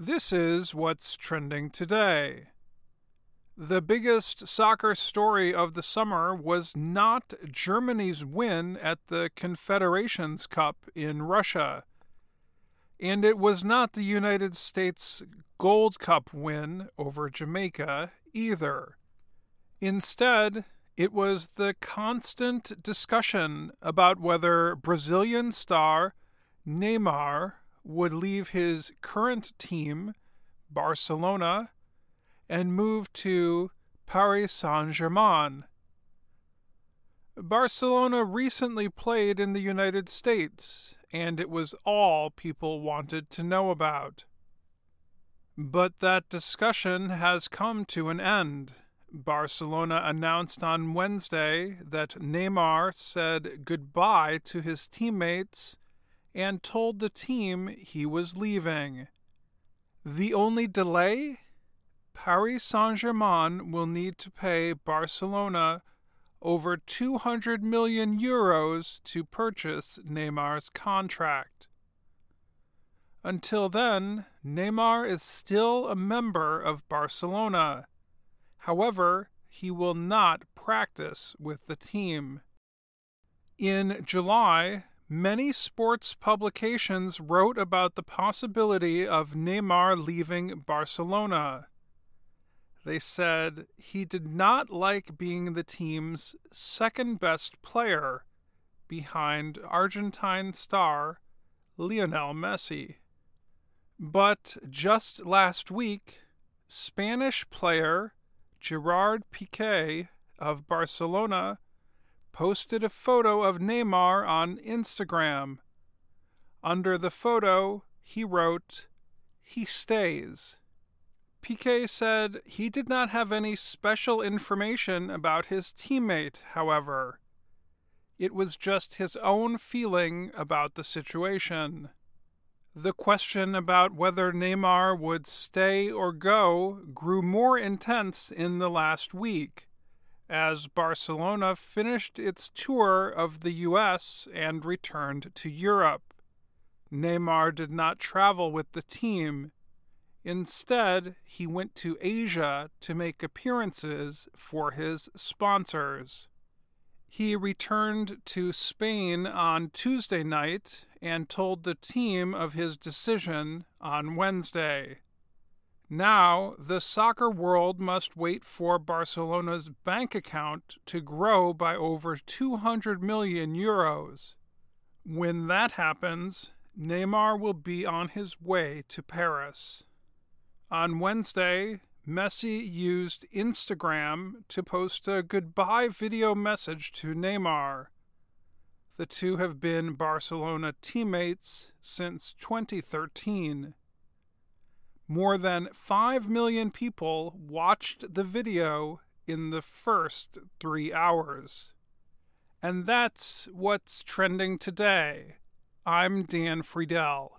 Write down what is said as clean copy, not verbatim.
This is what's trending today. The biggest soccer story of the summer was not Germany's win at the Confederations Cup in Russia. And it was not the United States' Gold Cup win over Jamaica either. Instead, it was the constant discussion about whether Brazilian star Neymar would leave his current team, Barcelona, and move to Paris Saint-Germain. Barcelona recently played in the United States, and it was all people wanted to know about. But that discussion has come to an end. Barcelona announced on Wednesday that Neymar said goodbye to his teammates and told the team he was leaving. The only delay? Paris Saint-Germain will need to pay Barcelona over 200 million euros to purchase Neymar's contract. Until then, Neymar is still a member of Barcelona. However, he will not practice with the team. In July, many sports publications wrote about the possibility of Neymar leaving Barcelona. They said he did not like being the team's second-best player, behind Argentine star Lionel Messi. But just last week, Spanish player Gerard Piqué of Barcelona posted a photo of Neymar on Instagram. Under the photo, he wrote, "He stays." Piqué said he did not have any special information about his teammate, however. It was just his own feeling about the situation. The question about whether Neymar would stay or go grew more intense in the last week, as Barcelona finished its tour of the U.S. and returned to Europe. Neymar did not travel with the team. Instead, he went to Asia to make appearances for his sponsors. He returned to Spain on Tuesday night and told the team of his decision on Wednesday. Now, the soccer world must wait for Barcelona's bank account to grow by over 200 million euros. When that happens, Neymar will be on his way to Paris. On Wednesday, Messi used Instagram to post a goodbye video message to Neymar. The two have been Barcelona teammates since 2013. More than 5 million people watched the video in the first 3 hours. And that's what's trending today. I'm Dan Friedell.